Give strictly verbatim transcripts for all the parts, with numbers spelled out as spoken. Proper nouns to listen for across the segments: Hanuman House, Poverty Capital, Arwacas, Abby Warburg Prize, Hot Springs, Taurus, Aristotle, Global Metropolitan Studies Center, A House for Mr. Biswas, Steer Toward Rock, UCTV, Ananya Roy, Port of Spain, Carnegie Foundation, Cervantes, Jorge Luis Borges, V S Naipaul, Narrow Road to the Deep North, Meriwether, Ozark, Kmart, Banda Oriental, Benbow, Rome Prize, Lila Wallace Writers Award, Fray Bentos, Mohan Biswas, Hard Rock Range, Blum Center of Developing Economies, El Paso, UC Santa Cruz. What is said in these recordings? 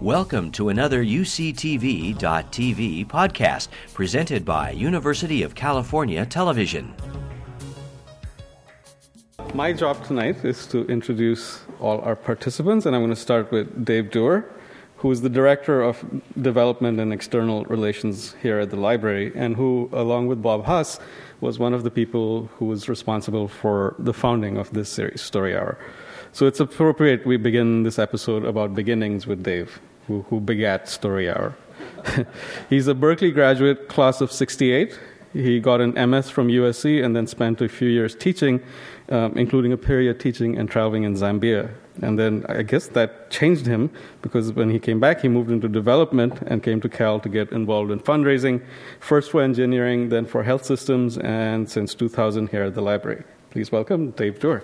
Welcome to another U C T V dot T V podcast presented by University of California Television. My job tonight is to introduce all our participants, and I'm going to start with Dave Duer, who is the Director of Development and External Relations here at the library, and who, along with Bob Huss, was one of the people who was responsible for the founding of this series, Story Hour. So it's appropriate we begin this episode about beginnings with Dave, who, who begat Story Hour. He's a Berkeley graduate, class of sixty-eight. He got an M S from U S C and then spent a few years teaching, um, including a period teaching and traveling in Zambia. And then I guess that changed him, because when he came back, he moved into development and came to Cal to get involved in fundraising, first for engineering, then for health systems, and since two thousand here at the library. Please welcome Dave Duer.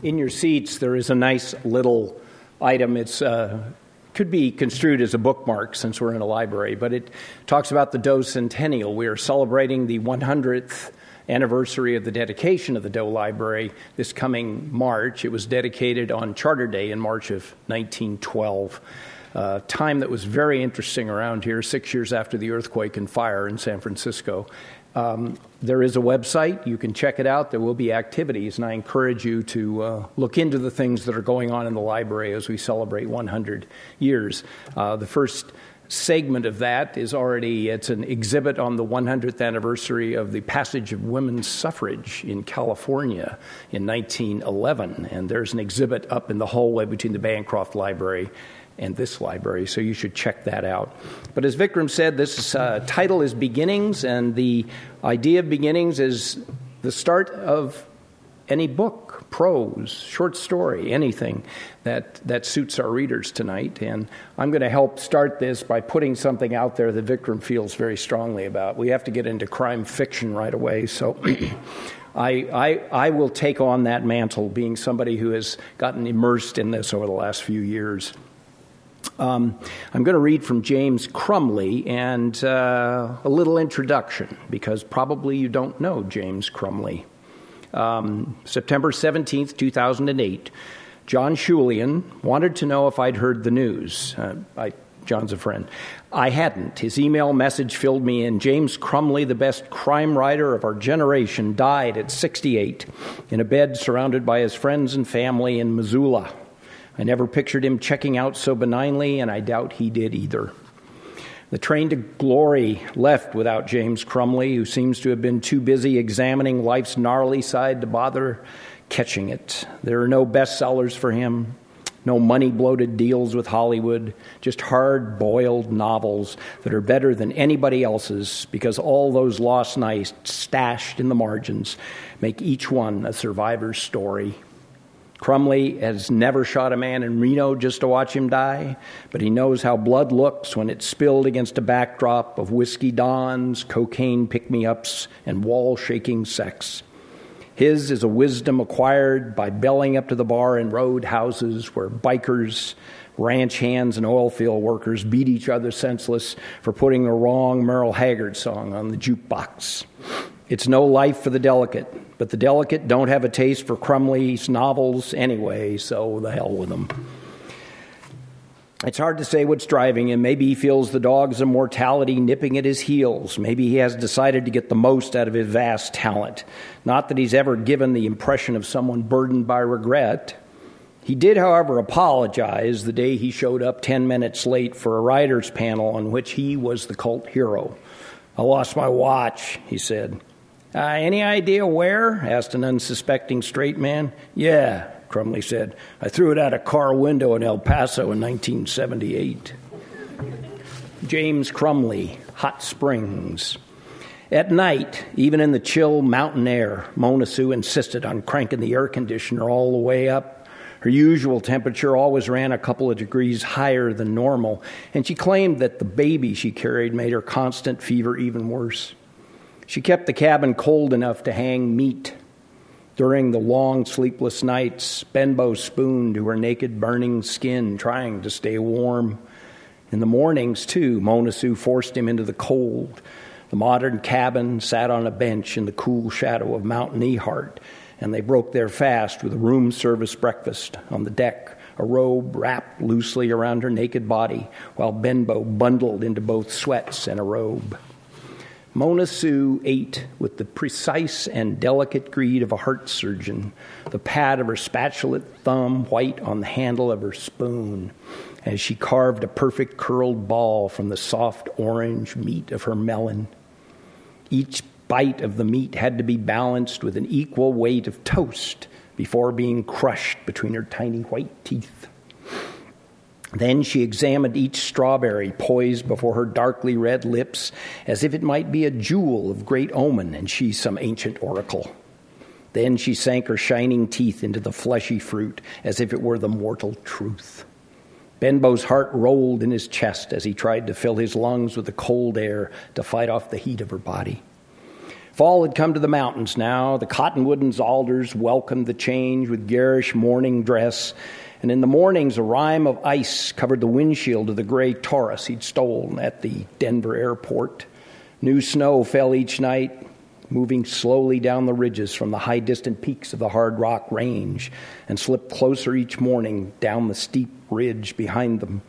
In your seats, there is a nice little item. It's uh, could be construed as a bookmark since we're in a library, but it talks about the Doe Centennial. We are celebrating the one hundredth anniversary of the dedication of the Doe Library this coming March. It was dedicated on Charter Day in March of nineteen twelve, uh, time that was very interesting around here, six years after the earthquake and fire in San Francisco. Um, there is a website. You can check it out. There will be activities, and I encourage you to uh, look into the things that are going on in the library as we celebrate one hundred years. Uh, the first segment of that is already, it's an exhibit on the one hundredth anniversary of the passage of women's suffrage in California in nineteen eleven, and there's an exhibit up in the hallway between the Bancroft Library and this library, so you should check that out. But as Vikram said, this uh, title is Beginnings, and the idea of beginnings is the start of any book, prose, short story, anything that, that suits our readers tonight. And I'm going to help start this by putting something out there that Vikram feels very strongly about. We have to get into crime fiction right away, so I, I I will take on that mantle, being somebody who has gotten immersed in this over the last few years. Um, I'm going to read from James Crumley and uh, a little introduction, because probably you don't know James Crumley. Um, September seventeenth, two thousand eight, John Schulian wanted to know if I'd heard the news. Uh, I, John's a friend. I hadn't. His email message filled me in. James Crumley, the best crime writer of our generation, died at sixty-eight in a bed surrounded by his friends and family in Missoula. I never pictured him checking out so benignly, and I doubt he did either. The train to glory left without James Crumley, who seems to have been too busy examining life's gnarly side to bother catching it. There are no bestsellers for him, no money-bloated deals with Hollywood, just hard-boiled novels that are better than anybody else's, because all those lost nights stashed in the margins make each one a survivor's story. Crumley has never shot a man in Reno just to watch him die, but he knows how blood looks when it's spilled against a backdrop of whiskey dons, cocaine pick-me-ups, and wall-shaking sex. His is a wisdom acquired by belling up to the bar in roadhouses where bikers, ranch hands, and oilfield workers beat each other senseless for putting the wrong Merle Haggard song on the jukebox. It's no life for the delicate, but the delicate don't have a taste for Crumley's novels anyway, so the hell with them. It's hard to say what's driving him. Maybe he feels the dogs of mortality nipping at his heels. Maybe he has decided to get the most out of his vast talent. Not that he's ever given the impression of someone burdened by regret. He did, however, apologize the day he showed up ten minutes late for a writer's panel on which he was the cult hero. "I lost my watch," he said. Uh, any idea where?" asked an unsuspecting straight man. "Yeah," Crumley said. "I threw it out a car window in El Paso in nineteen seventy-eight. James Crumley, Hot Springs. At night, even in the chill mountain air, Mona Sue insisted on cranking the air conditioner all the way up. Her usual temperature always ran a couple of degrees higher than normal, and she claimed that the baby she carried made her constant fever even worse. She kept the cabin cold enough to hang meat. During the long, sleepless nights, Benbow spooned to her naked, burning skin, trying to stay warm. In the mornings, too, Mona Sue forced him into the cold, The modern cabin sat on a bench in the cool shadow of Mount Neahart, and they broke their fast with a room service breakfast on the deck, a robe wrapped loosely around her naked body, while Benbow bundled into both sweats and a robe. Mona Sue ate with the precise and delicate greed of a heart surgeon, the pad of her spatulate thumb white on the handle of her spoon, as she carved a perfect curled ball from the soft orange meat of her melon. Each bite of the meat had to be balanced with an equal weight of toast before being crushed between her tiny white teeth. Then she examined each strawberry poised before her darkly red lips as if it might be a jewel of great omen and she some ancient oracle. Then she sank her shining teeth into the fleshy fruit as if it were the mortal truth. Benbow's heart rolled in his chest as he tried to fill his lungs with the cold air to fight off the heat of her body. Fall had come to the mountains now. The cottonwood and alders welcomed the change with garish morning dress, and in the mornings a rime of ice covered the windshield of the gray Taurus he'd stolen at the Denver airport. New snow fell each night, moving slowly down the ridges from the high distant peaks of the Hard Rock Range, and slipped closer each morning down the steep ridge behind them.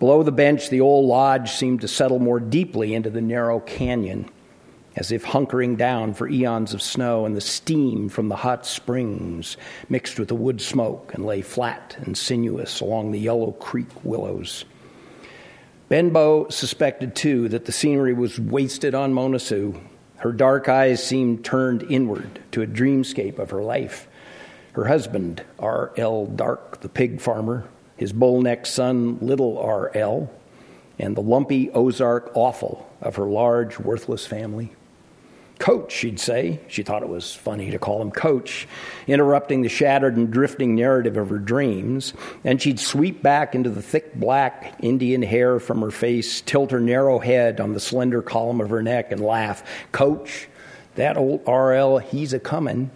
Below the bench, the old lodge seemed to settle more deeply into the narrow canyon, as if hunkering down for eons of snow, and the steam from the hot springs mixed with the wood smoke and lay flat and sinuous along the Yellow Creek willows. Benbow suspected, too, that the scenery was wasted on Mona Sue. Her dark eyes seemed turned inward to a dreamscape of her life. Her husband, R L. Dark, the pig farmer, his bull-necked son, little R L, and the lumpy Ozark offal of her large, worthless family. Coach, she'd say. She thought it was funny to call him Coach, interrupting the shattered and drifting narrative of her dreams, and she'd sweep back into the thick black Indian hair from her face, tilt her narrow head on the slender column of her neck, and laugh. Coach, that old R L, he's a-comin'.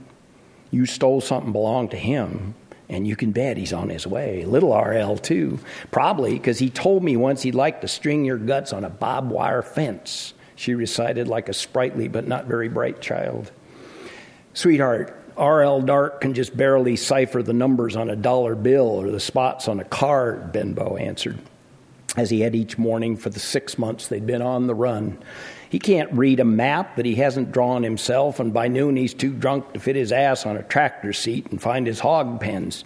You stole something belonged to him, and you can bet he's on his way. Little R L, too, probably, because he told me once he'd like to string your guts on a barbed wire fence. She recited like a sprightly but not very bright child. Sweetheart, R L. Dark can just barely cipher the numbers on a dollar bill or the spots on a card, Benbow answered, as he had each morning for the six months they'd been on the run. He can't read a map that he hasn't drawn himself, and by noon he's too drunk to fit his ass on a tractor seat and find his hog pens.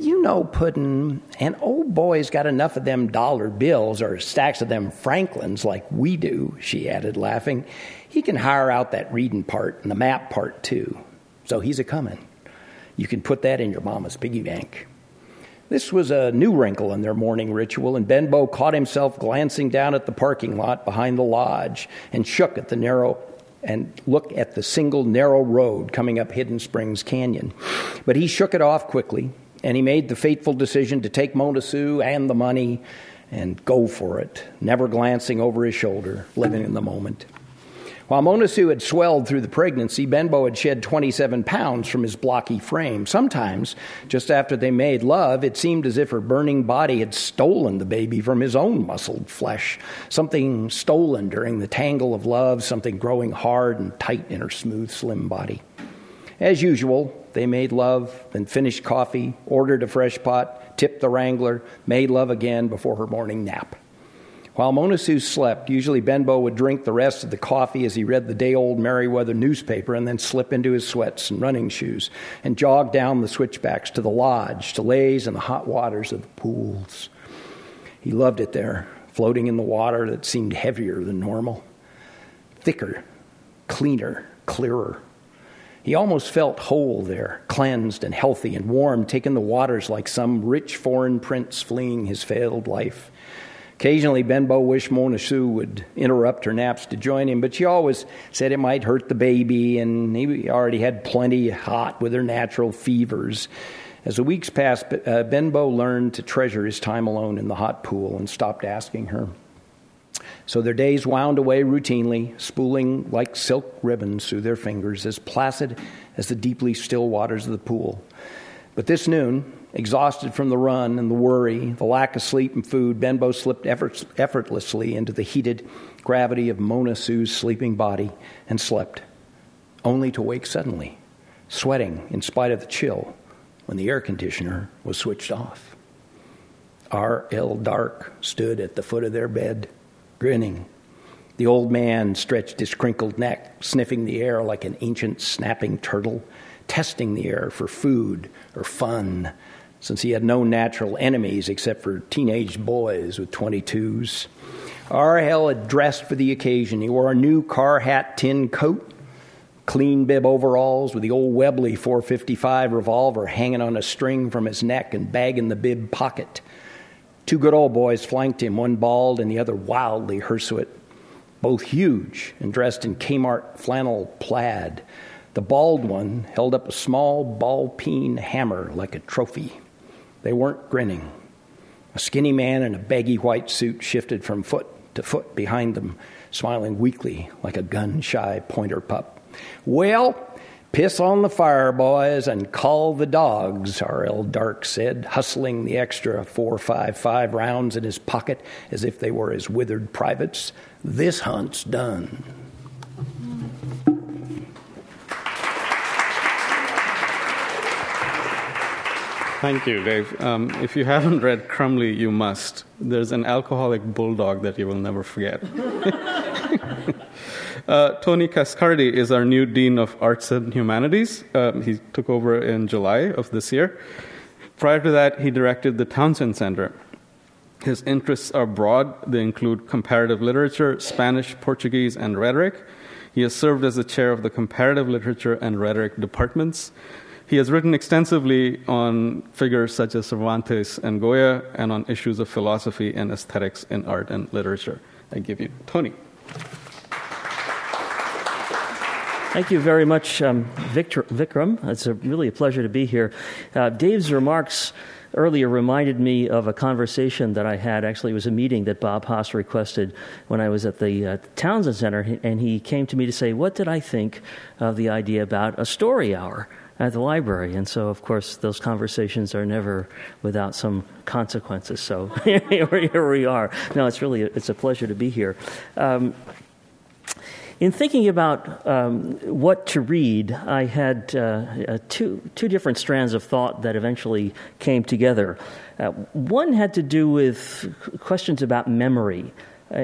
You know, Puddin', an old boy's got enough of them dollar bills or stacks of them Franklins like we do, she added, laughing. He can hire out that reading part and the map part, too. So he's a-comin'. You can put that in your mama's piggy bank. This was a new wrinkle in their morning ritual, and Benbow caught himself glancing down at the parking lot behind the lodge and shook at the narrow and look at the single narrow road coming up Hidden Springs Canyon. But he shook it off quickly, and he made the fateful decision to take Mona Sue and the money and go for it, never glancing over his shoulder, living in the moment. While Mona Sue had swelled through the pregnancy, Benbow had shed twenty-seven pounds from his blocky frame. Sometimes, just after they made love, it seemed as if her burning body had stolen the baby from his own muscled flesh, something stolen during the tangle of love, something growing hard and tight in her smooth, slim body. As usual, they made love, then finished coffee, ordered a fresh pot, tipped the wrangler, made love again before her morning nap. While Mona Sue slept, usually Benbow would drink the rest of the coffee as he read the day-old Meriwether newspaper and then slip into his sweats and running shoes and jog down the switchbacks to the lodge, to laze in the hot waters of the pools. He loved it there, floating in the water that seemed heavier than normal, thicker, cleaner, clearer. He almost felt whole there, cleansed and healthy and warm, taking the waters like some rich foreign prince fleeing his failed life. Occasionally, Benbow wished Mona Sue would interrupt her naps to join him, but she always said it might hurt the baby, and he already had plenty hot with her natural fevers. As the weeks passed, uh, Benbow learned to treasure his time alone in the hot pool and stopped asking her. So their days wound away routinely, spooling like silk ribbons through their fingers, as placid as the deeply still waters of the pool. But this noon, exhausted from the run and the worry, the lack of sleep and food, Benbow slipped effortlessly into the heated, gravity of Mona Sue's sleeping body and slept, only to wake suddenly, sweating in spite of the chill when the air conditioner was switched off. R L. Dark stood at the foot of their bed, grinning. The old man stretched his crinkled neck, sniffing the air like an ancient snapping turtle, testing the air for food or fun, since he had no natural enemies except for teenage boys with twenty-twos. R L had dressed for the occasion. He wore a new Carhat tin coat, clean bib overalls with the old Webley four fifty-five revolver hanging on a string from his neck and bag in the bib pocket. Two good old boys flanked him, one bald and the other wildly hirsute, both huge and dressed in Kmart flannel plaid. The bald one held up a small ball-peen hammer like a trophy. They weren't grinning. A skinny man in a baggy white suit shifted from foot to foot behind them, smiling weakly like a gun-shy pointer pup. "Well, piss on the fire, boys, and call the dogs," R L. Dark said, hustling the extra four five five rounds in his pocket as if they were his withered privates. "This hunt's done." Thank you, Dave. Um, if you haven't read Crumley, you must. There's an alcoholic bulldog that you will never forget. uh, Tony Cascardi is our new Dean of Arts and Humanities. Um, he took over in July of this year. Prior to that, he directed the Townsend Center. His interests are broad. They include comparative literature, Spanish, Portuguese, and rhetoric. He has served as the chair of the Comparative Literature and Rhetoric Departments. He has written extensively on figures such as Cervantes and Goya and on issues of philosophy and aesthetics in art and literature. I give you Tony. Thank you very much, um, Victor, Vikram. It's a, really a pleasure to be here. Uh, Dave's remarks earlier reminded me of a conversation that I had. Actually, it was a meeting that Bob Huss requested when I was at the uh, Townsend Center, and he came to me to say, what did I think of the idea about a story hour at the library? And so, of course, those conversations are never without some consequences. So here we are. No, it's really a, it's a pleasure to be here. Um, in thinking about um, what to read, I had uh, uh, two two different strands of thought that eventually came together. Uh, one had to do with questions about memory.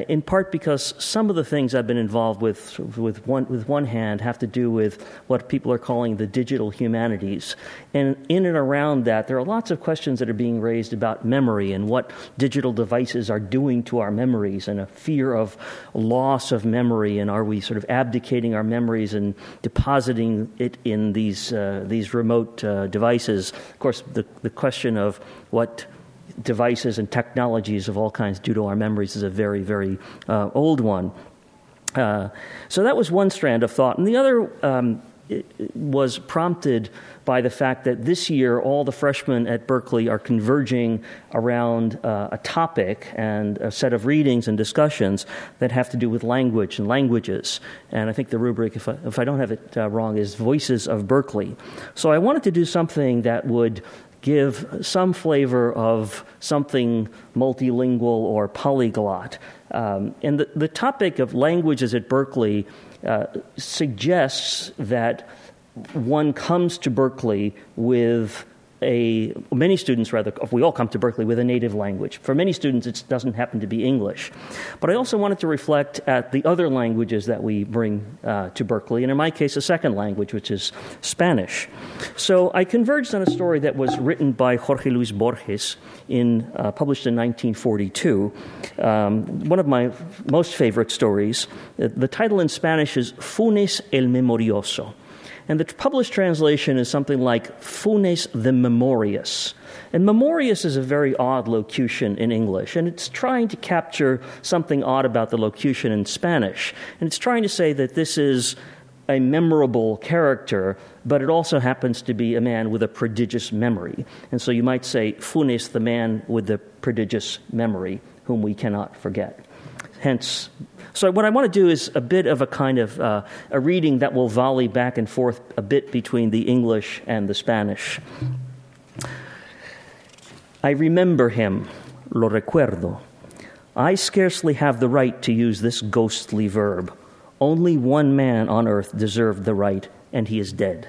In part because some of the things I've been involved with with one with one hand have to do with what people are calling the digital humanities. And in and around that, there are lots of questions that are being raised about memory and what digital devices are doing to our memories and a fear of loss of memory, and are we sort of abdicating our memories and depositing it in these uh, these remote uh, devices. Of course, the, the question of what devices and technologies of all kinds due to our memories is a very, very uh, old one. Uh, so that was one strand of thought. And the other um, it, it was prompted by the fact that this year all the freshmen at Berkeley are converging around uh, a topic and a set of readings and discussions that have to do with language and languages. And I think the rubric, if I, if I don't have it uh, wrong, is Voices of Berkeley. So I wanted to do something that would give some flavor of something multilingual or polyglot. Um, and the, the topic of languages at Berkeley uh, suggests that one comes to Berkeley with a, many students rather, we all come to Berkeley with a native language. For many students, it doesn't happen to be English. But I also wanted to reflect at the other languages that we bring uh, to Berkeley, and in my case, a second language, which is Spanish. So I converged on a story that was written by Jorge Luis Borges, in uh, published in nineteen forty-two, um, one of my most favorite stories. The title in Spanish is Funes el Memorioso. And the published translation is something like Funes the Memorious. And memorious is a very odd locution in English, and it's trying to capture something odd about the locution in Spanish. And it's trying to say that this is a memorable character, but it also happens to be a man with a prodigious memory. And so you might say Funes the man with the prodigious memory, whom we cannot forget. Hence, so what I want to do is a bit of a kind of uh, a reading that will volley back and forth a bit between the English and the Spanish. I remember him, lo recuerdo, I scarcely have the right to use this ghostly verb. Only one man on earth deserved the right, and he is dead.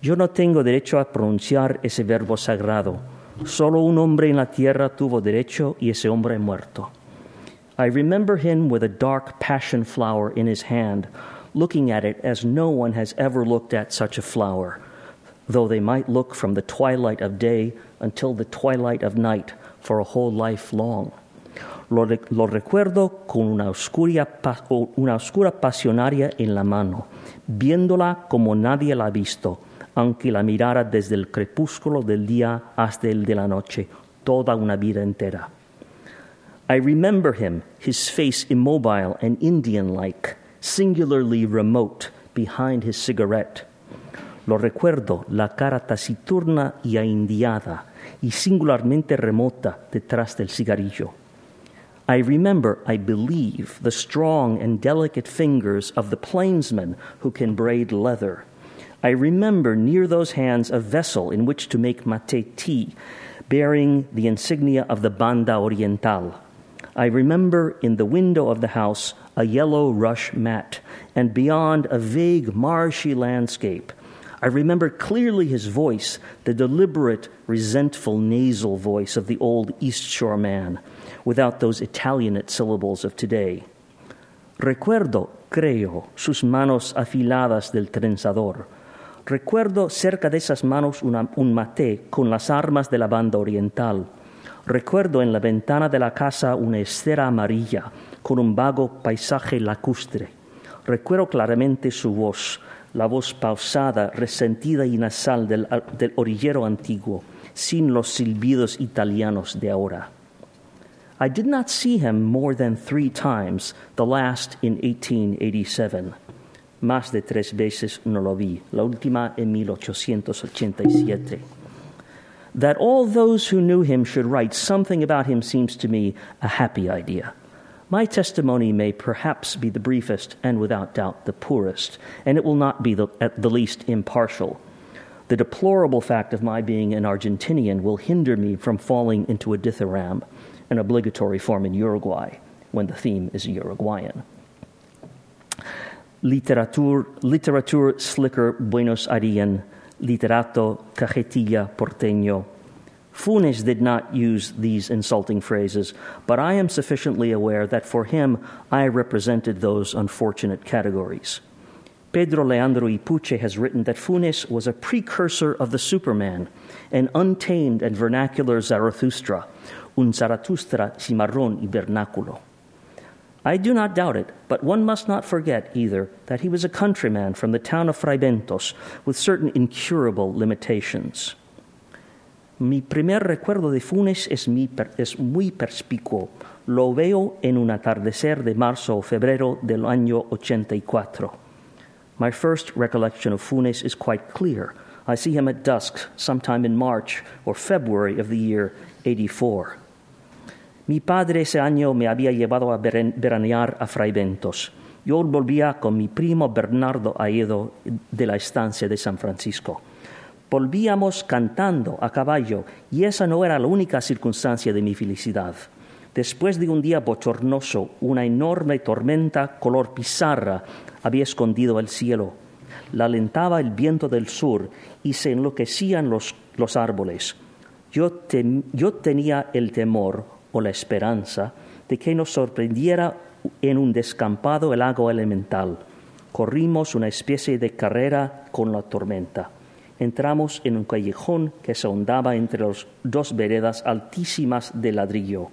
Yo no tengo derecho a pronunciar ese verbo sagrado. Solo un hombre en la tierra tuvo derecho, y ese hombre muerto. I remember him with a dark passion flower in his hand, looking at it as no one has ever looked at such a flower, though they might look from the twilight of day until the twilight of night for a whole life long. Lo, re- lo recuerdo con una oscura, pa- una oscura pasionaria en la mano, viéndola como nadie la ha visto, aunque la mirara desde el crepúsculo del día hasta el de la noche, toda una vida entera. I remember him, his face immobile and Indian-like, singularly remote behind his cigarette. Lo recuerdo, la cara taciturna y ahindiada, y singularmente remota detrás del cigarrillo. I remember, I believe, the strong and delicate fingers of the plainsman who can braid leather. I remember near those hands a vessel in which to make mate tea, bearing the insignia of the Banda Oriental. I remember in the window of the house a yellow rush mat, and beyond a vague marshy landscape. I remember clearly his voice, the deliberate, resentful nasal voice of the old East Shore man, without those Italianate syllables of today. Recuerdo, creo, sus manos afiladas del trenzador. Recuerdo cerca de esas manos una, un mate con las armas de la Banda Oriental. Recuerdo en la ventana de la casa una estera amarilla con un vago paisaje lacustre. Recuerdo claramente su voz, la voz pausada, resentida y nasal del, del orillero antiguo, sin los silbidos italianos de ahora. I did not see him more than three times, the last in eighteen eighty-seven. Más de tres veces no lo vi, la última en eighteen eighty-seven. That all those who knew him should write something about him seems to me a happy idea. My testimony may perhaps be the briefest and without doubt the poorest, and it will not be the, at the least impartial. The deplorable fact of my being an Argentinian will hinder me from falling into a dithyramb, an obligatory form in Uruguay, when the theme is Uruguayan. Literatur, literatur slicker Buenos Aires, literato, cajetilla, porteño. Funes did not use these insulting phrases, but I am sufficiently aware that for him I represented those unfortunate categories. Pedro Leandro Ipuche has written that Funes was a precursor of the Superman, an untamed and vernacular Zarathustra, un Zarathustra cimarrón y vernáculo. I do not doubt it, but one must not forget either that he was a countryman from the town of Fray Bentos with certain incurable limitations. Mi primer recuerdo de Funes es, mi per, es muy perspicuo. Lo veo en un atardecer de marzo o febrero del año eighty-four. My first recollection of Funes is quite clear. I see him at dusk, sometime in March or February of the year eighty-four. Mi padre ese año me había llevado a veranear a Fray Bentos. Yo volvía con mi primo Bernardo Aedo de la estancia de San Francisco. Volvíamos cantando a caballo, y esa no era la única circunstancia de mi felicidad. Después de un día bochornoso, una enorme tormenta color pizarra había escondido el cielo. La alentaba el viento del sur y se enloquecían los, los árboles. Yo, tem, yo tenía el temor, o la esperanza, de que nos sorprendiera en un descampado el agua elemental. Corrimos una especie de carrera con la tormenta. Entramos en un callejón que se ahondaba entre las dos veredas altísimas de ladrillo.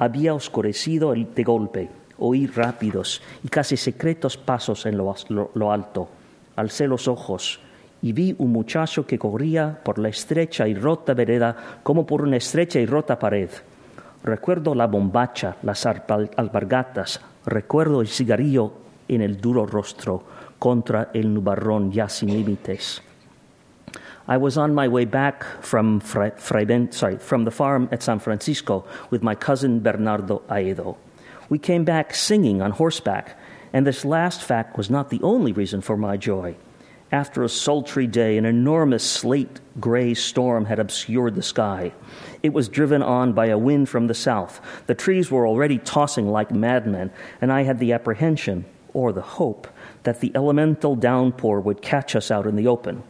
Había oscurecido de golpe. Oí rápidos y casi secretos pasos en lo, lo, lo alto. Alcé los ojos y vi un muchacho que corría por la estrecha y rota vereda como por una estrecha y rota pared. Recuerdo la bombacha, las alpargatas, recuerdo el cigarrillo en el duro rostro contra el nubarrón ya sin límites. I was on my way back from, Fra- Fra- ben- sorry, from the farm at San Francisco with my cousin Bernardo Aedo. We came back singing on horseback, and this last fact was not the only reason for my joy. After a sultry day, an enormous slate-gray storm had obscured the sky. It was driven on by a wind from the south. The trees were already tossing like madmen, and I had the apprehension, or the hope, that the elemental downpour would catch us out in the open.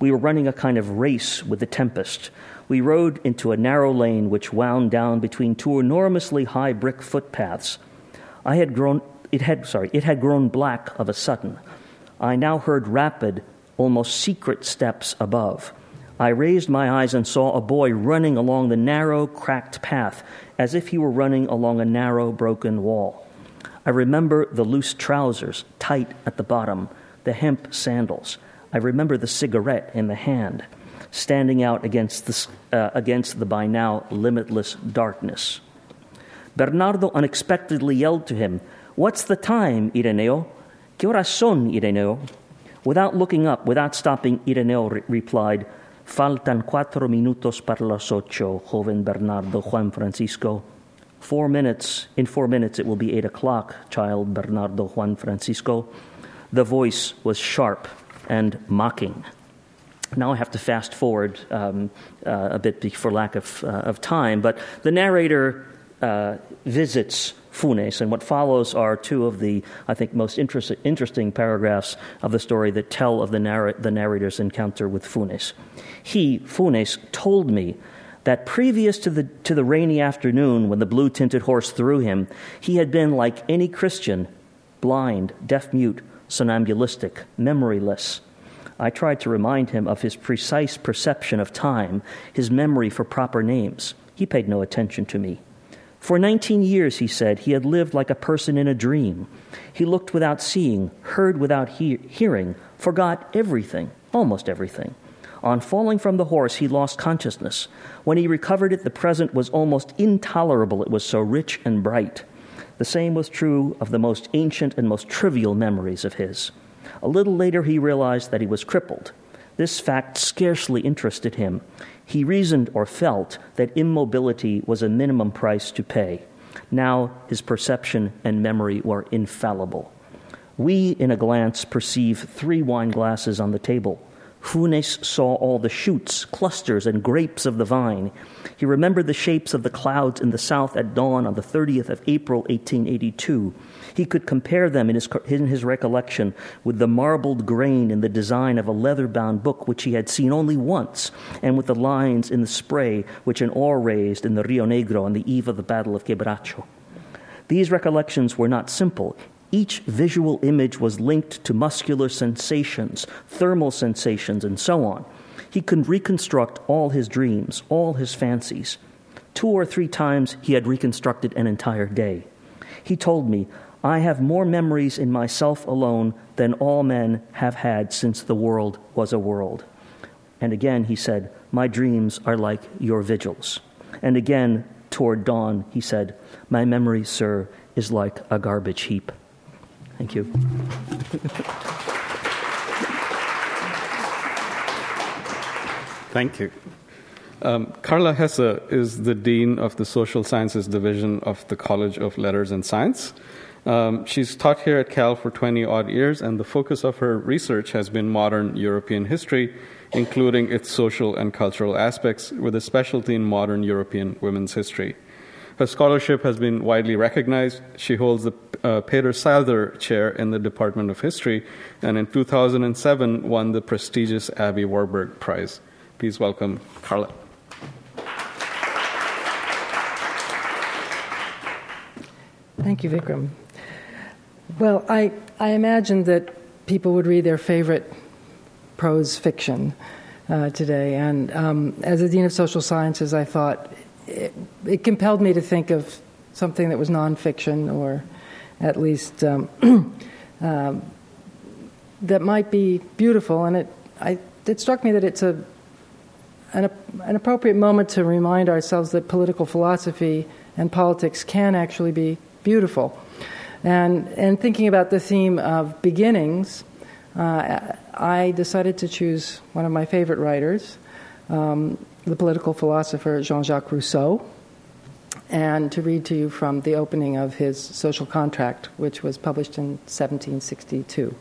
We were running a kind of race with the tempest. We rode into a narrow lane which wound down between two enormously high brick footpaths. I had grown, it had, sorry, it had grown black of a sudden. I now heard rapid, almost secret steps above. I raised my eyes and saw a boy running along the narrow, cracked path, as if he were running along a narrow, broken wall. I remember the loose trousers, tight at the bottom, the hemp sandals. I remember the cigarette in the hand, standing out against the, uh, against the by now limitless darkness. Bernardo unexpectedly yelled to him, "What's the time, Ireneo? ¿Qué horas son, Ireneo?" Without looking up, without stopping, Ireneo re- replied, "Faltan cuatro minutos para las ocho, joven Bernardo Juan Francisco." Four minutes, in four minutes it will be eight o'clock, child Bernardo Juan Francisco. The voice was sharp and mocking. Now I have to fast forward um, uh, a bit for lack of, uh, of time, but the narrator uh, visits Funes, and what follows are two of the, I think, most interest, interesting paragraphs of the story that tell of the, narr- the narrator's encounter with Funes. He, Funes, told me that previous to the, to the rainy afternoon when the blue-tinted horse threw him, he had been, like any Christian, blind, deaf-mute, somnambulistic, memoryless. I tried to remind him of his precise perception of time, his memory for proper names. He paid no attention to me. For nineteen years, he said, he had lived like a person in a dream. He looked without seeing, heard without he- hearing, forgot everything, almost everything. On falling from the horse, he lost consciousness. When he recovered it, the present was almost intolerable. It was so rich and bright. The same was true of the most ancient and most trivial memories of his. A little later, he realized that he was crippled. This fact scarcely interested him. He reasoned or felt that immobility was a minimum price to pay. Now his perception and memory were infallible. We, in a glance, perceive three wine glasses on the table. Funes saw all the shoots, clusters, and grapes of the vine. He remembered the shapes of the clouds in the south at dawn on the thirtieth of April, eighteen eighty-two. He could compare them in his, in his recollection with the marbled grain in the design of a leather-bound book which he had seen only once, and with the lines in the spray which an oar raised in the Rio Negro on the eve of the Battle of Quebracho. These recollections were not simple. Each visual image was linked to muscular sensations, thermal sensations, and so on. He could reconstruct all his dreams, all his fancies. Two or three times he had reconstructed an entire day. He told me, "I have more memories in myself alone than all men have had since the world was a world." And again he said, "My dreams are like your vigils." And again, toward dawn, he said, "My memory, sir, is like a garbage heap." Thank you. Thank you. Um, Carla Hesse is the Dean of the Social Sciences Division of the College of Letters and Science. Um, she's taught here at Cal for twenty-odd years, and the focus of her research has been modern European history, including its social and cultural aspects, with a specialty in modern European women's history. Her scholarship has been widely recognized. She holds the uh, Peter Sather Chair in the Department of History, and in two thousand seven won the prestigious Abby Warburg Prize. Please welcome Carla. Thank you, Vikram. Well, I, I imagine that people would read their favorite prose fiction uh, today, and um, as a Dean of Social Sciences, I thought It, it compelled me to think of something that was nonfiction, or at least um, um, that might be beautiful. And it, I, it struck me that it's a an, an appropriate moment to remind ourselves that political philosophy and politics can actually be beautiful. And and thinking about the theme of beginnings, uh, I decided to choose one of my favorite writers, Um, the political philosopher Jean-Jacques Rousseau, and to read to you from the opening of his Social Contract, which was published in seventeen sixty-two.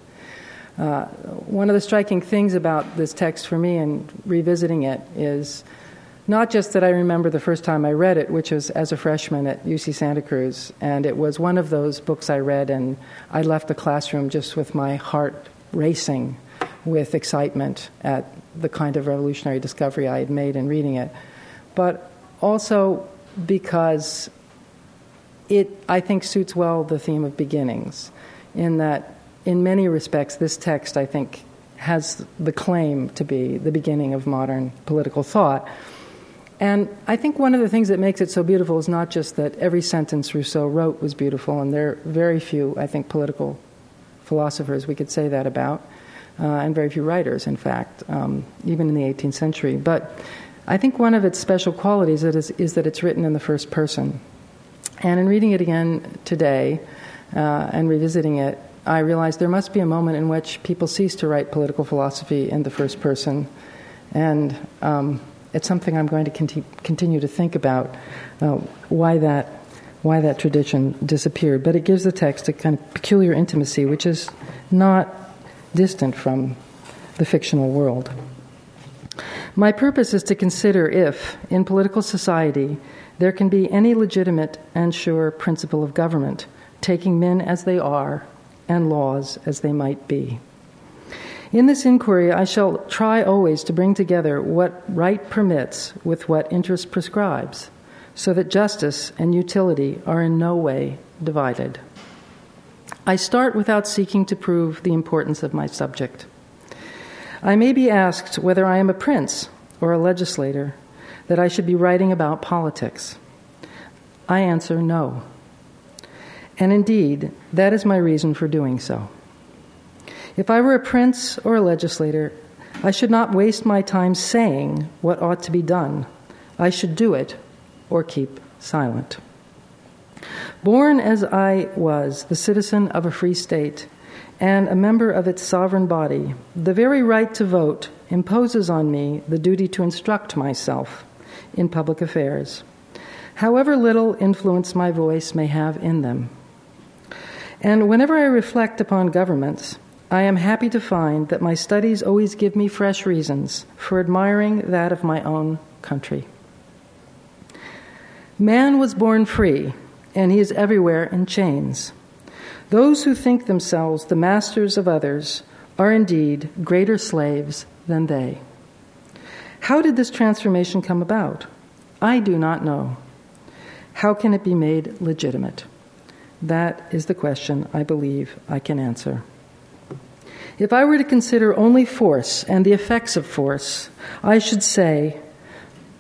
Uh, one of the striking things about this text for me and revisiting it is not just that I remember the first time I read it, which was as a freshman at U C Santa Cruz, and it was one of those books I read, and I left the classroom just with my heart racing with excitement at the kind of revolutionary discovery I had made in reading it, but also because it, I think, suits well the theme of beginnings, in that in many respects this text, I think, has the claim to be the beginning of modern political thought. And I think one of the things that makes it so beautiful is not just that every sentence Rousseau wrote was beautiful, and there are very few, I think, political philosophers we could say that about, uh, and very few writers, in fact, um, even in the eighteenth century. But I think one of its special qualities is, is that it's written in the first person. And in reading it again today uh, and revisiting it, I realized there must be a moment in which people cease to write political philosophy in the first person. And um, it's something I'm going to conti- continue to think about, uh, why that why that tradition disappeared. But it gives the text a kind of peculiar intimacy, which is not distant from the fictional world. My purpose is to consider if, in political society, there can be any legitimate and sure principle of government, taking men as they are and laws as they might be. In this inquiry, I shall try always to bring together what right permits with what interest prescribes, so that justice and utility are in no way divided. I start without seeking to prove the importance of my subject. I may be asked whether I am a prince or a legislator, that I should be writing about politics. I answer no. And indeed, that is my reason for doing so. If I were a prince or a legislator, I should not waste my time saying what ought to be done. I should do it or keep silent. Born as I was, the citizen of a free state and a member of its sovereign body, the very right to vote imposes on me the duty to instruct myself in public affairs, however little influence my voice may have in them. And whenever I reflect upon governments, I am happy to find that my studies always give me fresh reasons for admiring that of my own country. Man was born free, and he is everywhere in chains. Those who think themselves the masters of others are indeed greater slaves than they. How did this transformation come about? I do not know. How can it be made legitimate? That is the question I believe I can answer. If I were to consider only force and the effects of force, I should say,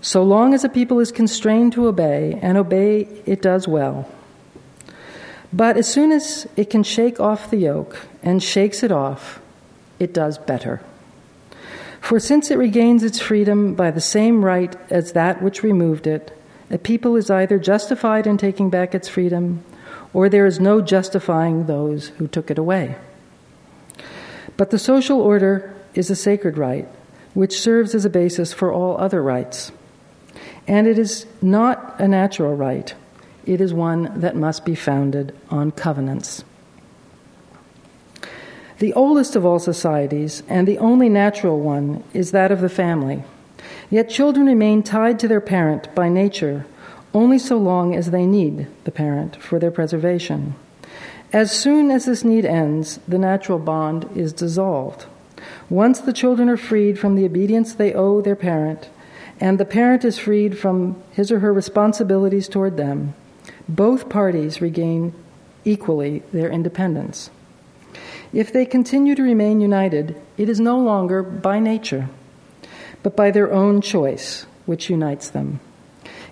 so long as a people is constrained to obey, and obey it does well. But as soon as it can shake off the yoke, and shakes it off, it does better. For since it regains its freedom by the same right as that which removed it, a people is either justified in taking back its freedom, or there is no justifying those who took it away. But the social order is a sacred right, which serves as a basis for all other rights. And it is not a natural right. It is one that must be founded on covenants. The oldest of all societies, and the only natural one, is that of the family. Yet children remain tied to their parent by nature only so long as they need the parent for their preservation. As soon as this need ends, the natural bond is dissolved. Once the children are freed from the obedience they owe their parent, and the parent is freed from his or her responsibilities toward them, both parties regain equally their independence. If they continue to remain united, it is no longer by nature, but by their own choice, which unites them.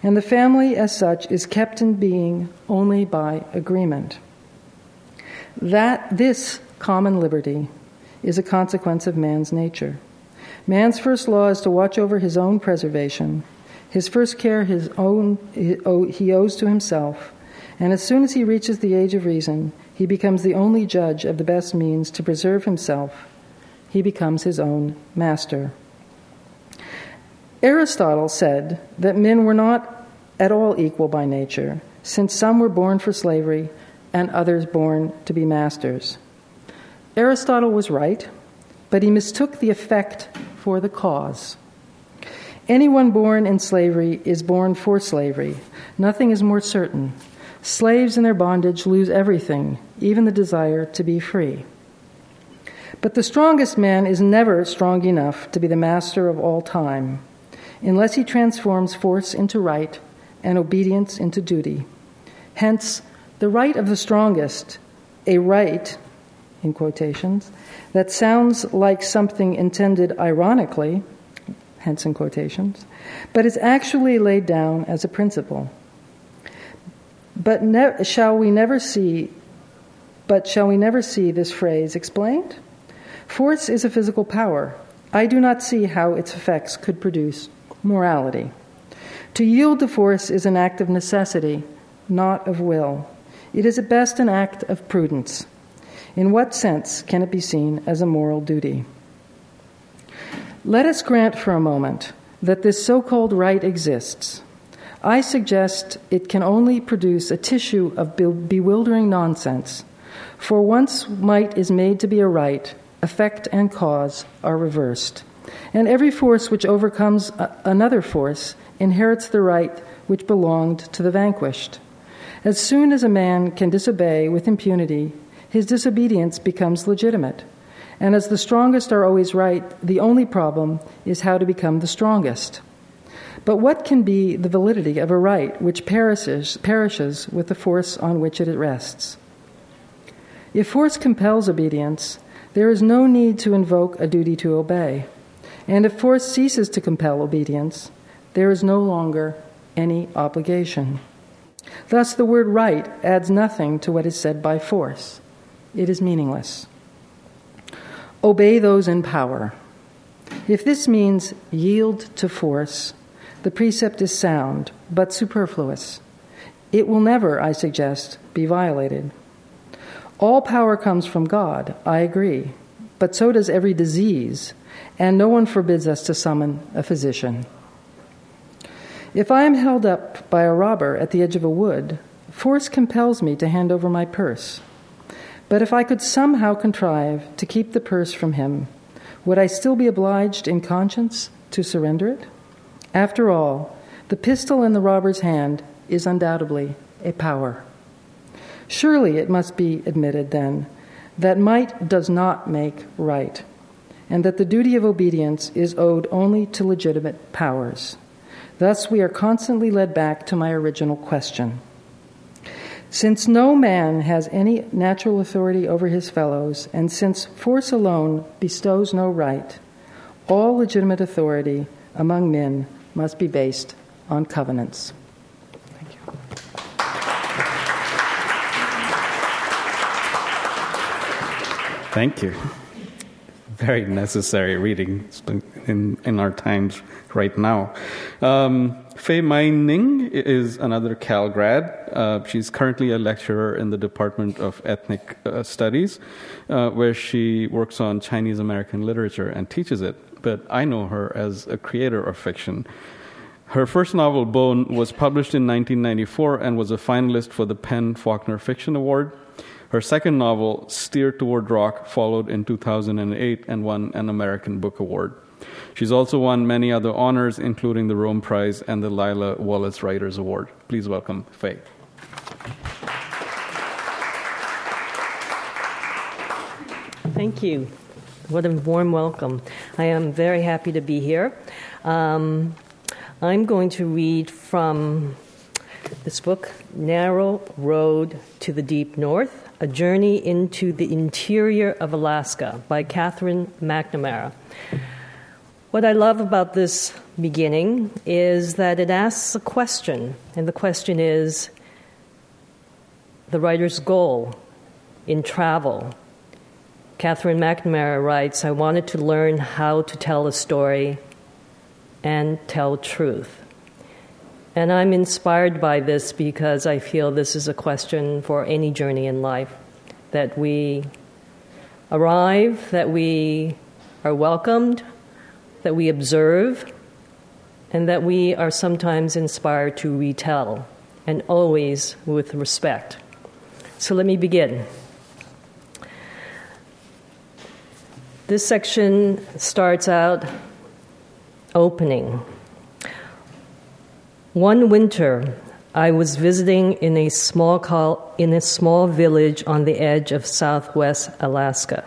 And the family, as such, is kept in being only by agreement. That this common liberty is a consequence of man's nature. Man's first law is to watch over his own preservation. His first care his own he owes to himself, and as soon as he reaches the age of reason, he becomes the only judge of the best means to preserve himself. He becomes his own master. Aristotle said that men were not at all equal by nature, since some were born for slavery and others born to be masters. Aristotle was right, but he mistook the effect for the cause. Anyone born in slavery is born for slavery. Nothing is more certain. Slaves in their bondage lose everything, even the desire to be free. But the strongest man is never strong enough to be the master of all time, unless he transforms force into right and obedience into duty. Hence, the right of the strongest, a right, in quotations, that sounds like something intended ironically, hence in quotations, but is actually laid down as a principle. But ne- shall we never see, but shall we never see this phrase explained? Force is a physical power. I do not see how its effects could produce morality. To yield to force is an act of necessity, not of will. It is at best an act of prudence. In what sense can it be seen as a moral duty? Let us grant for a moment that this so-called right exists. I suggest it can only produce a tissue of be- bewildering nonsense, for once might is made to be a right, effect and cause are reversed, and every force which overcomes a- another force inherits the right which belonged to the vanquished. As soon as a man can disobey with impunity, his disobedience becomes legitimate. And as the strongest are always right, the only problem is how to become the strongest. But what can be the validity of a right which perishes, perishes with the force on which it rests? If force compels obedience, there is no need to invoke a duty to obey. And if force ceases to compel obedience, there is no longer any obligation. Thus, the word right adds nothing to what is said by force. It is meaningless. Obey those in power. If this means yield to force, the precept is sound, but superfluous. It will never, I suggest, be violated. All power comes from God, I agree, but so does every disease, and no one forbids us to summon a physician. If I am held up by a robber at the edge of a wood, force compels me to hand over my purse. But if I could somehow contrive to keep the purse from him, would I still be obliged in conscience to surrender it? After all, the pistol in the robber's hand is undoubtedly a power. Surely it must be admitted, then, that might does not make right, and that the duty of obedience is owed only to legitimate powers. Thus we are constantly led back to my original question. Since no man has any natural authority over his fellows, and since force alone bestows no right, all legitimate authority among men must be based on covenants. Thank you. Thank you. Very necessary reading in, in our times right now. Um, Fei Mai Ning is another Cal grad. Uh, she's currently a lecturer in the Department of Ethnic uh, Studies, uh, where she works on Chinese American literature and teaches it. But I know her as a creator of fiction. Her first novel, Bone, was published in nineteen ninety-four and was a finalist for the Penn Faulkner Fiction Award. Her second novel, Steer Toward Rock, followed in two thousand eight and won an American Book Award. She's also won many other honors, including the Rome Prize and the Lila Wallace Writers Award. Please welcome Faye. Thank you. What a warm welcome. I am very happy to be here. Um, I'm going to read from this book, Narrow Road to the Deep North, A Journey into the Interior of Alaska by Catherine McNamara. What I love about this beginning is that it asks a question, and the question is the writer's goal in travel. Catherine McNamara writes, I wanted to learn how to tell a story and tell truth. And I'm inspired by this because I feel this is a question for any journey in life, that we arrive, that we are welcomed, that we observe, and that we are sometimes inspired to retell, and always with respect. So let me begin. This section starts out opening. One winter, I was visiting in a small col- in a small village on the edge of southwest Alaska.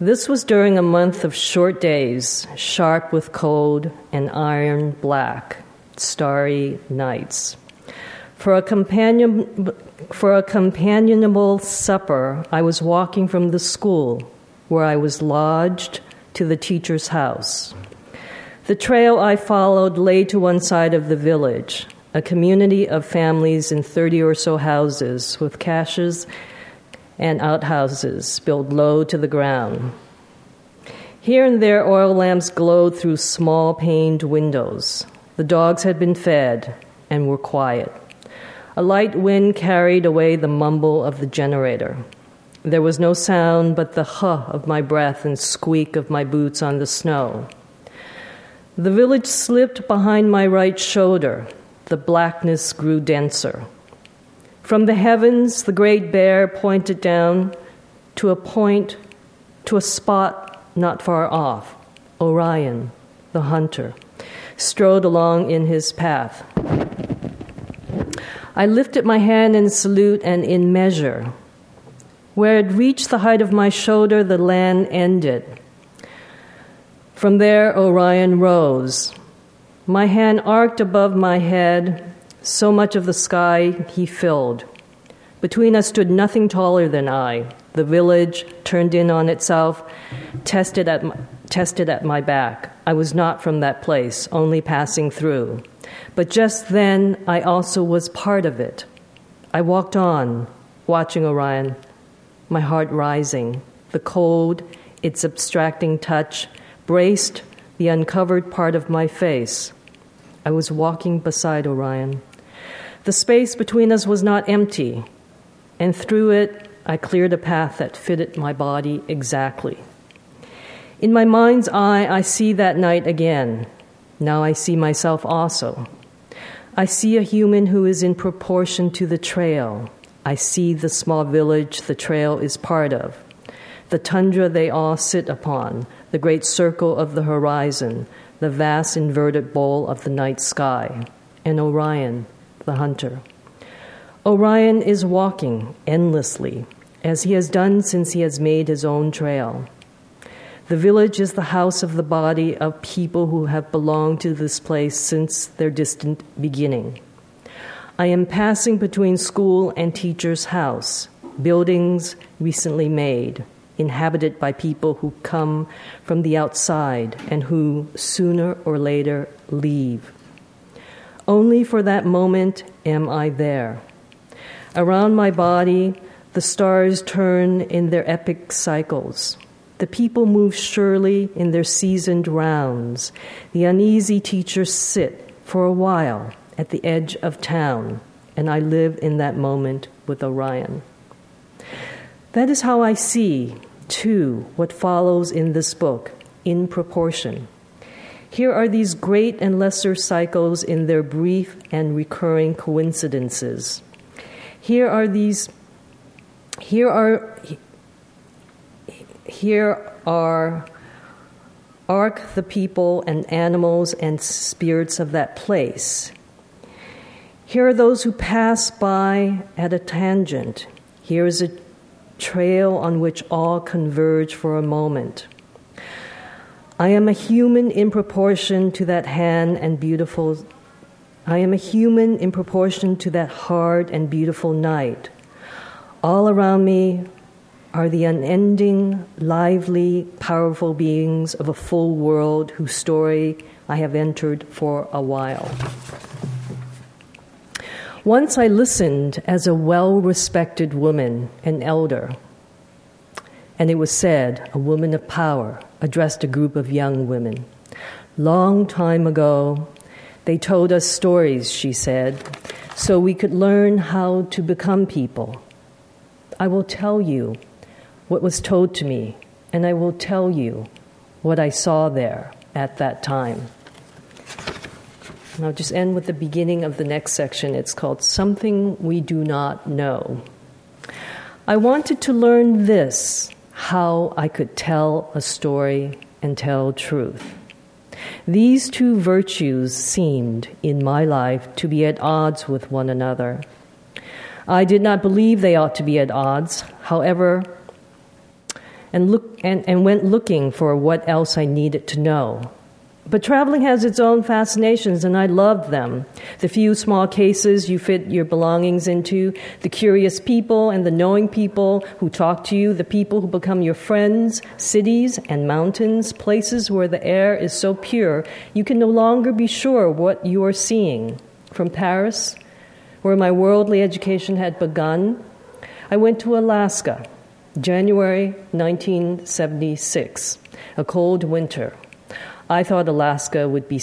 This was during a month of short days, sharp with cold and iron black, starry nights. For a companion, for a companionable supper, I was walking from the school where I was lodged to the teacher's house. The trail I followed lay to one side of the village, a community of families in thirty or so houses with caches and outhouses built low to the ground. Here and there, oil lamps glowed through small paned windows. The dogs had been fed and were quiet. A light wind carried away the mumble of the generator. There was no sound but the huh of my breath and squeak of my boots on the snow. The village slipped behind my right shoulder. The blackness grew denser. From the heavens, the Great Bear pointed down to a point, to a spot not far off. Orion, the hunter, strode along in his path. I lifted my hand in salute and in measure. Where it reached the height of my shoulder, the land ended. From there, Orion rose. My hand arced above my head. So much of the sky he filled. Between us stood nothing taller than I. The village turned in on itself, tested at my, tested at my back. I was not from that place, only passing through. But just then, I also was part of it. I walked on, watching Orion, my heart rising. The cold, its abstracting touch, braced the uncovered part of my face. I was walking beside Orion. The space between us was not empty, and through it I cleared a path that fitted my body exactly. In my mind's eye, I see that night again. Now I see myself also. I see a human who is in proportion to the trail. I see the small village the trail is part of, the tundra they all sit upon, the great circle of the horizon, the vast inverted bowl of the night sky, and Orion, the hunter. Orion is walking endlessly, as he has done since he has made his own trail. The village is the house of the body of people who have belonged to this place since their distant beginning. I am passing between school and teacher's house, buildings recently made, inhabited by people who come from the outside and who, sooner or later, leave. Only for that moment am I there. Around my body, the stars turn in their epic cycles. The people move surely in their seasoned rounds. The uneasy teachers sit for a while at the edge of town, and I live in that moment with Orion. That is how I see, too, what follows in this book, in proportion. Here are these great and lesser cycles in their brief and recurring coincidences. Here are these, here are, here are, arc the people and animals and spirits of that place. Here are those who pass by at a tangent. Here is a trail on which all converge for a moment. I am a human in proportion to that hand and beautiful. I am a human in proportion to that hard and beautiful night. All around me are the unending, lively, powerful beings of a full world whose story I have entered for a while. Once I listened as a well-respected woman, an elder, and it was said, a woman of power, addressed a group of young women. Long time ago, they told us stories, she said, so we could learn how to become people. I will tell you what was told to me, and I will tell you what I saw there at that time. And I'll just end with the beginning of the next section. It's called Something We Do Not Know. I wanted to learn this, how I could tell a story and tell truth. These two virtues seemed, in my life, to be at odds with one another. I did not believe they ought to be at odds, however, and, look, and, and went looking for what else I needed to know. But traveling has its own fascinations, and I loved them. The few small cases you fit your belongings into, the curious people and the knowing people who talk to you, the people who become your friends, cities and mountains, places where the air is so pure you can no longer be sure what you are seeing. From Paris, where my worldly education had begun, I went to Alaska, January nineteen seventy-six, a cold winter. I thought Alaska would be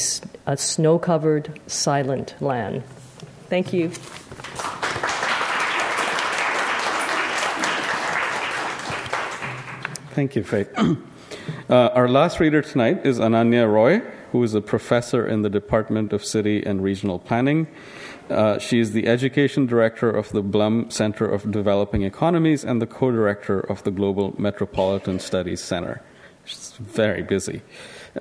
a snow-covered, silent land. Thank you. Thank you, Faith. uh, our last reader tonight is Ananya Roy, who is a professor in the Department of City and Regional Planning. Uh, she is the education director of the Blum Center of Developing Economies and the co-director of the Global Metropolitan Studies Center. She's very busy.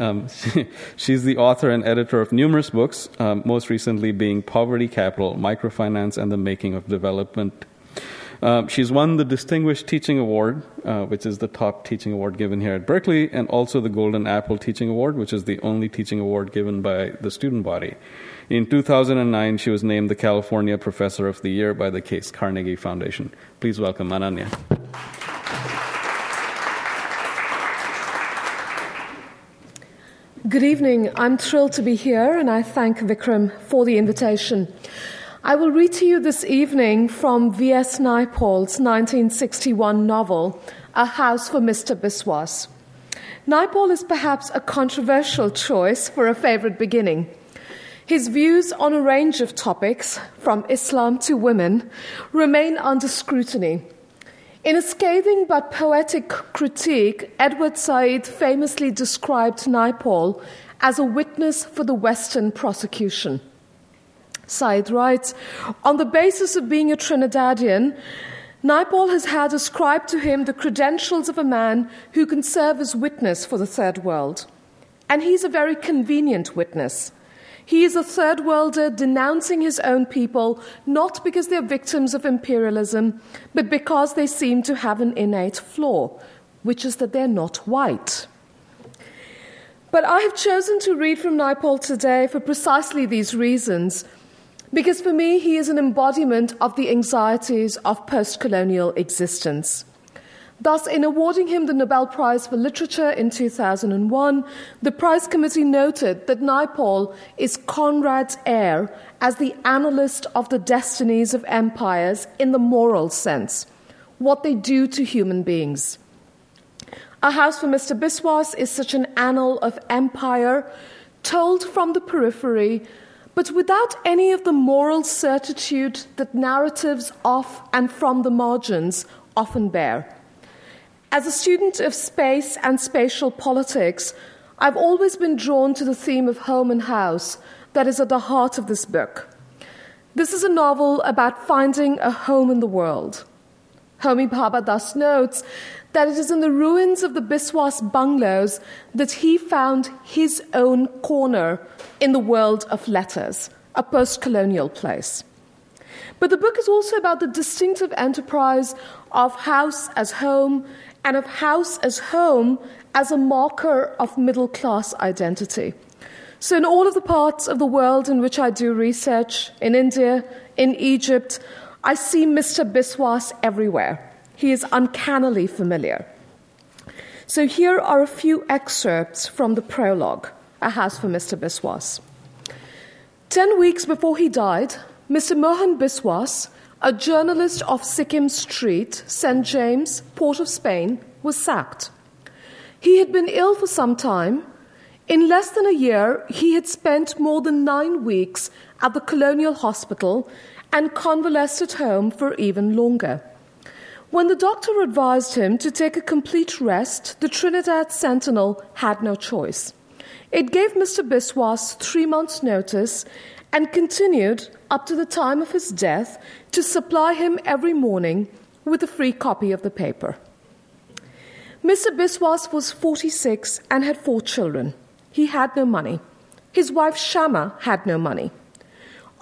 Um, she, she's the author and editor of numerous books, um, most recently being Poverty Capital, Microfinance, and the Making of Development. Um, she's won the Distinguished Teaching Award, uh, which is the top teaching award given here at Berkeley, and also the Golden Apple Teaching Award, which is the only teaching award given by the student body. In two thousand nine, she was named the California Professor of the Year by the Case Carnegie Foundation. Please welcome Ananya. Good evening. I'm thrilled to be here, and I thank Vikram for the invitation. I will read to you this evening from V S Naipaul's nineteen sixty-one novel, A House for Mister Biswas. Naipaul is perhaps a controversial choice for a favorite beginning. His views on a range of topics, from Islam to women, remain under scrutiny. In a scathing but poetic critique, Edward Said famously described Naipaul as a witness for the Western prosecution. Said writes, on the basis of being a Trinidadian, Naipaul has had ascribed to him the credentials of a man who can serve as witness for the Third World. And he's a very convenient witness. He is a third worlder denouncing his own people, not because they're victims of imperialism, but because they seem to have an innate flaw, which is that they're not white. But I have chosen to read from Naipaul today for precisely these reasons, because for me he is an embodiment of the anxieties of post-colonial existence. Thus, in awarding him the Nobel Prize for Literature in two thousand one, the prize committee noted that Naipaul is Conrad's heir as the analyst of the destinies of empires in the moral sense, what they do to human beings. A House for Mister Biswas is such an annal of empire, told from the periphery, but without any of the moral certitude that narratives of and from the margins often bear. As a student of space and spatial politics, I've always been drawn to the theme of home and house that is at the heart of this book. This is a novel about finding a home in the world. Homi Bhabha thus notes that it is in the ruins of the Biswas bungalows that he found his own corner in the world of letters, a post-colonial place. But the book is also about the distinctive enterprise of house as home, and of house as home as a marker of middle-class identity. So in all of the parts of the world in which I do research, in India, in Egypt, I see Mister Biswas everywhere. He is uncannily familiar. So here are a few excerpts from the prologue, A House for Mister Biswas. Ten weeks before he died, Mister Mohan Biswas, a journalist of Sikkim Street, Saint James, Port of Spain, was sacked. He had been ill for some time. In less than a year, he had spent more than nine weeks at the colonial hospital and convalesced at home for even longer. When the doctor advised him to take a complete rest, the Trinidad Sentinel had no choice. It gave Mister Biswas three months' notice and continued up to the time of his death to supply him every morning with a free copy of the paper. Mister Biswas was forty-six and had four children. He had no money. His wife Shama had no money.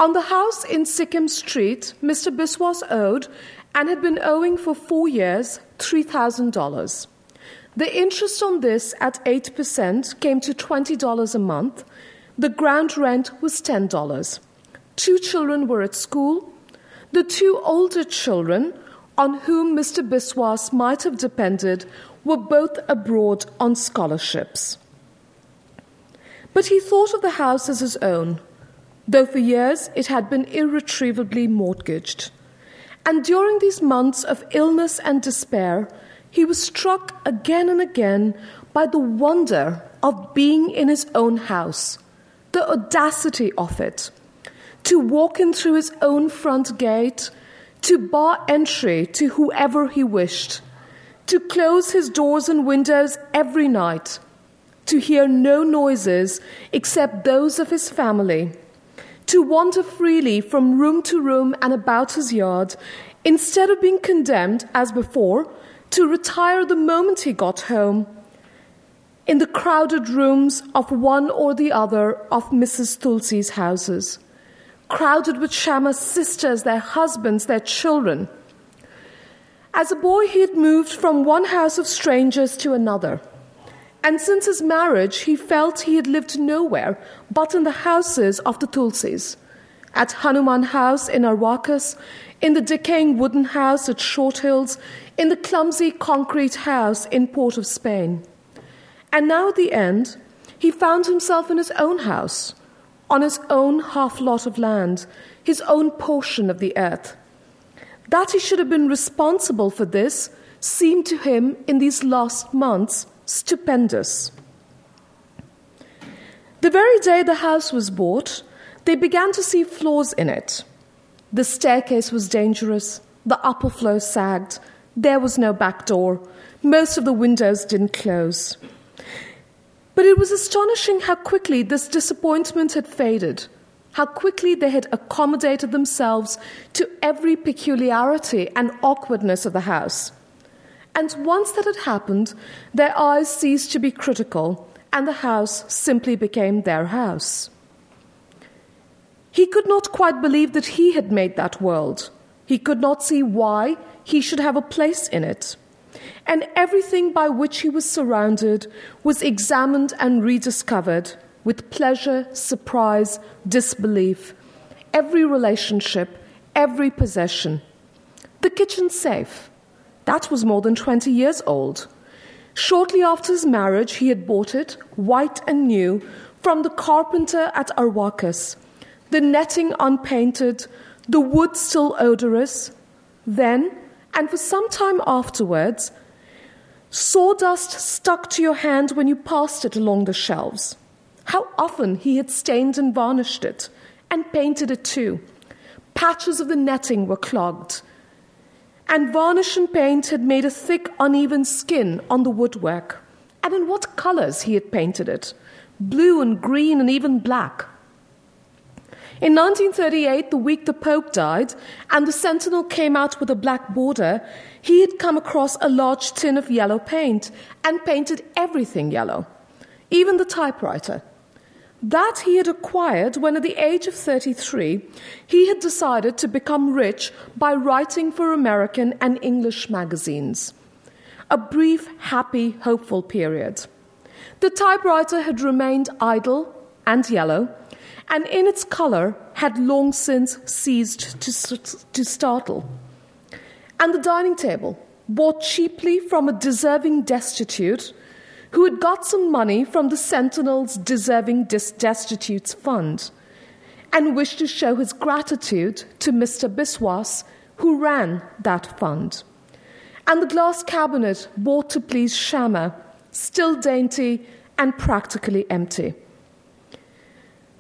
On the house in Sikkim Street, Mister Biswas owed, and had been owing for four years, three thousand dollars. The interest on this at eight percent came to twenty dollars a month. The ground rent was ten dollars. Two children were at school. The two older children, on whom Mister Biswas might have depended, were both abroad on scholarships. But he thought of the house as his own, though for years it had been irretrievably mortgaged. And during these months of illness and despair, he was struck again and again by the wonder of being in his own house, the audacity of it, to walk in through his own front gate, to bar entry to whoever he wished, to close his doors and windows every night, to hear no noises except those of his family, to wander freely from room to room and about his yard, instead of being condemned, as before, to retire the moment he got home, in the crowded rooms of one or the other of Missus Tulsi's houses, crowded with Shama's sisters, their husbands, their children. As a boy, he had moved from one house of strangers to another. And since his marriage, he felt he had lived nowhere but in the houses of the Tulsis, at Hanuman House in Arwacas, in the decaying wooden house at Short Hills, in the clumsy concrete house in Port of Spain. And now at the end, he found himself in his own house, on his own half-lot of land, his own portion of the earth. That he should have been responsible for this seemed to him, in these last months, stupendous. The very day the house was bought, they began to see flaws in it. The staircase was dangerous, the upper floor sagged, there was no back door, most of the windows didn't close. But it was astonishing how quickly this disappointment had faded, how quickly they had accommodated themselves to every peculiarity and awkwardness of the house. And once that had happened, their eyes ceased to be critical, and the house simply became their house. He could not quite believe that he had made that world. He could not see why he should have a place in it. And everything by which he was surrounded was examined and rediscovered with pleasure, surprise, disbelief. Every relationship, every possession. The kitchen safe. That was more than twenty years old. Shortly after his marriage, he had bought it, white and new, from the carpenter at Arwacas, the netting unpainted, the wood still odorous. Then, and for some time afterwards, sawdust stuck to your hand when you passed it along the shelves. How often he had stained and varnished it, and painted it too. Patches of the netting were clogged. And varnish and paint had made a thick, uneven skin on the woodwork. And in what colours he had painted it. Blue and green and even black. In nineteen thirty-eight, the week the Pope died, and the Sentinel came out with a black border, he had come across a large tin of yellow paint and painted everything yellow, even the typewriter. That he had acquired when, at the age of thirty-three, he had decided to become rich by writing for American and English magazines. A brief, happy, hopeful period. The typewriter had remained idle and yellow, and in its colour had long since ceased to, to startle. And the dining table, bought cheaply from a deserving destitute, who had got some money from the Sentinel's Deserving Destitutes Fund and wished to show his gratitude to Mister Biswas, who ran that fund. And the glass cabinet bought to please Shama, still dainty and practically empty.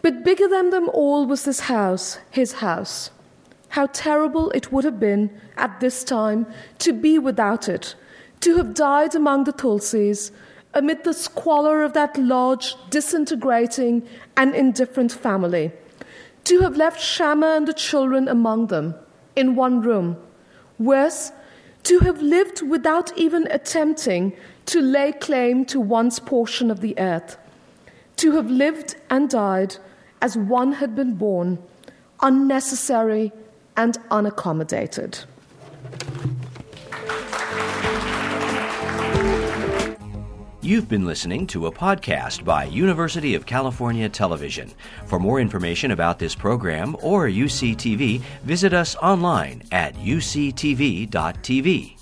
But bigger than them all was this house, his house. How terrible it would have been at this time to be without it, to have died among the Tulsis, amid the squalor of that large, disintegrating and indifferent family, to have left Shama and the children among them, in one room. Worse, to have lived without even attempting to lay claim to one's portion of the earth, to have lived and died as one had been born, unnecessary and unaccommodated. You've been listening to a podcast by University of California Television. For more information about this program or U C T V, visit us online at u c t v dot t v.